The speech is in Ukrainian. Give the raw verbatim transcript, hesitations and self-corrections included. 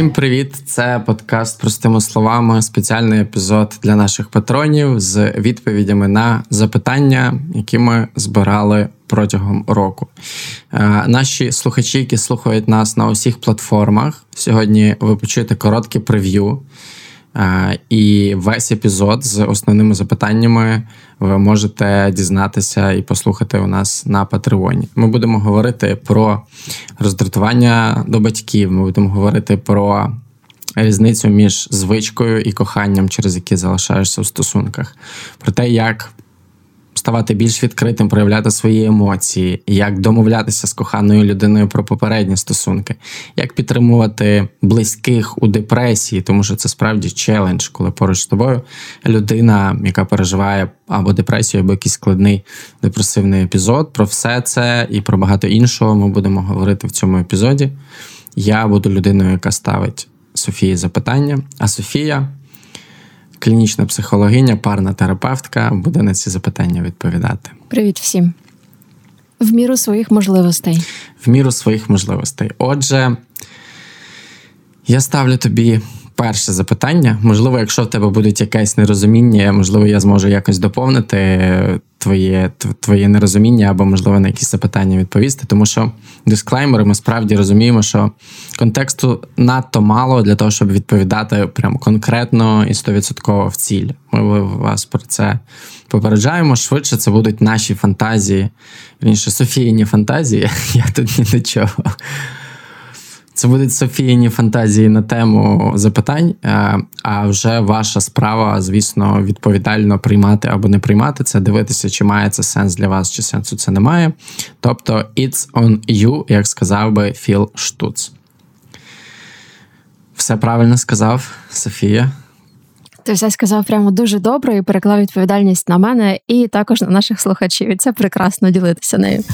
Всім привіт! Це подкаст «Простими словами», спеціальний епізод для наших патронів з відповідями на запитання, які ми збирали протягом року. Наші слухачі, які слухають нас на усіх платформах, сьогодні ви почуєте коротке прев'ю, і весь епізод з основними запитаннями ви можете дізнатися і послухати у нас на Patreon. Ми будемо говорити про роздратування до батьків, ми будемо говорити про різницю між звичкою і коханням, через які залишаєшся в стосунках, про те, як ставати більш відкритим, проявляти свої емоції, як домовлятися з коханою людиною про попередні стосунки, як підтримувати близьких у депресії, тому що це справді челендж, коли поруч з тобою людина, яка переживає або депресію, або якийсь складний депресивний епізод. Про все це і про багато іншого ми будемо говорити в цьому епізоді. Я буду людиною, яка ставить Софії запитання, а Софія – клінічна психологиня, парна терапевтка, буде на ці запитання відповідати. Привіт всім. В міру своїх можливостей. В міру своїх можливостей. Отже, я ставлю тобі перше запитання. Можливо, якщо в тебе будуть якесь нерозуміння, можливо, я зможу якось доповнити твоє, твоє нерозуміння або, можливо, на якісь запитання відповісти. Тому що дисклеймери, ми справді розуміємо, що контексту надто мало для того, щоб відповідати прям конкретно і стовідсотково в ціль. Ми вас про це попереджаємо. Швидше це будуть наші фантазії. Вірніше, Софіїні фантазії. Я тут ні до чого. Це будуть Софіїні фантазії на тему запитань, а вже ваша справа, звісно, відповідально приймати або не приймати це, дивитися, чи має це сенс для вас, чи сенсу це не має. Тобто, it's on you, як сказав би Філ Штуц. Все правильно сказав, Софія? Ти все сказав прямо дуже добре і переклав відповідальність на мене і також на наших слухачів. І це прекрасно ділитися нею.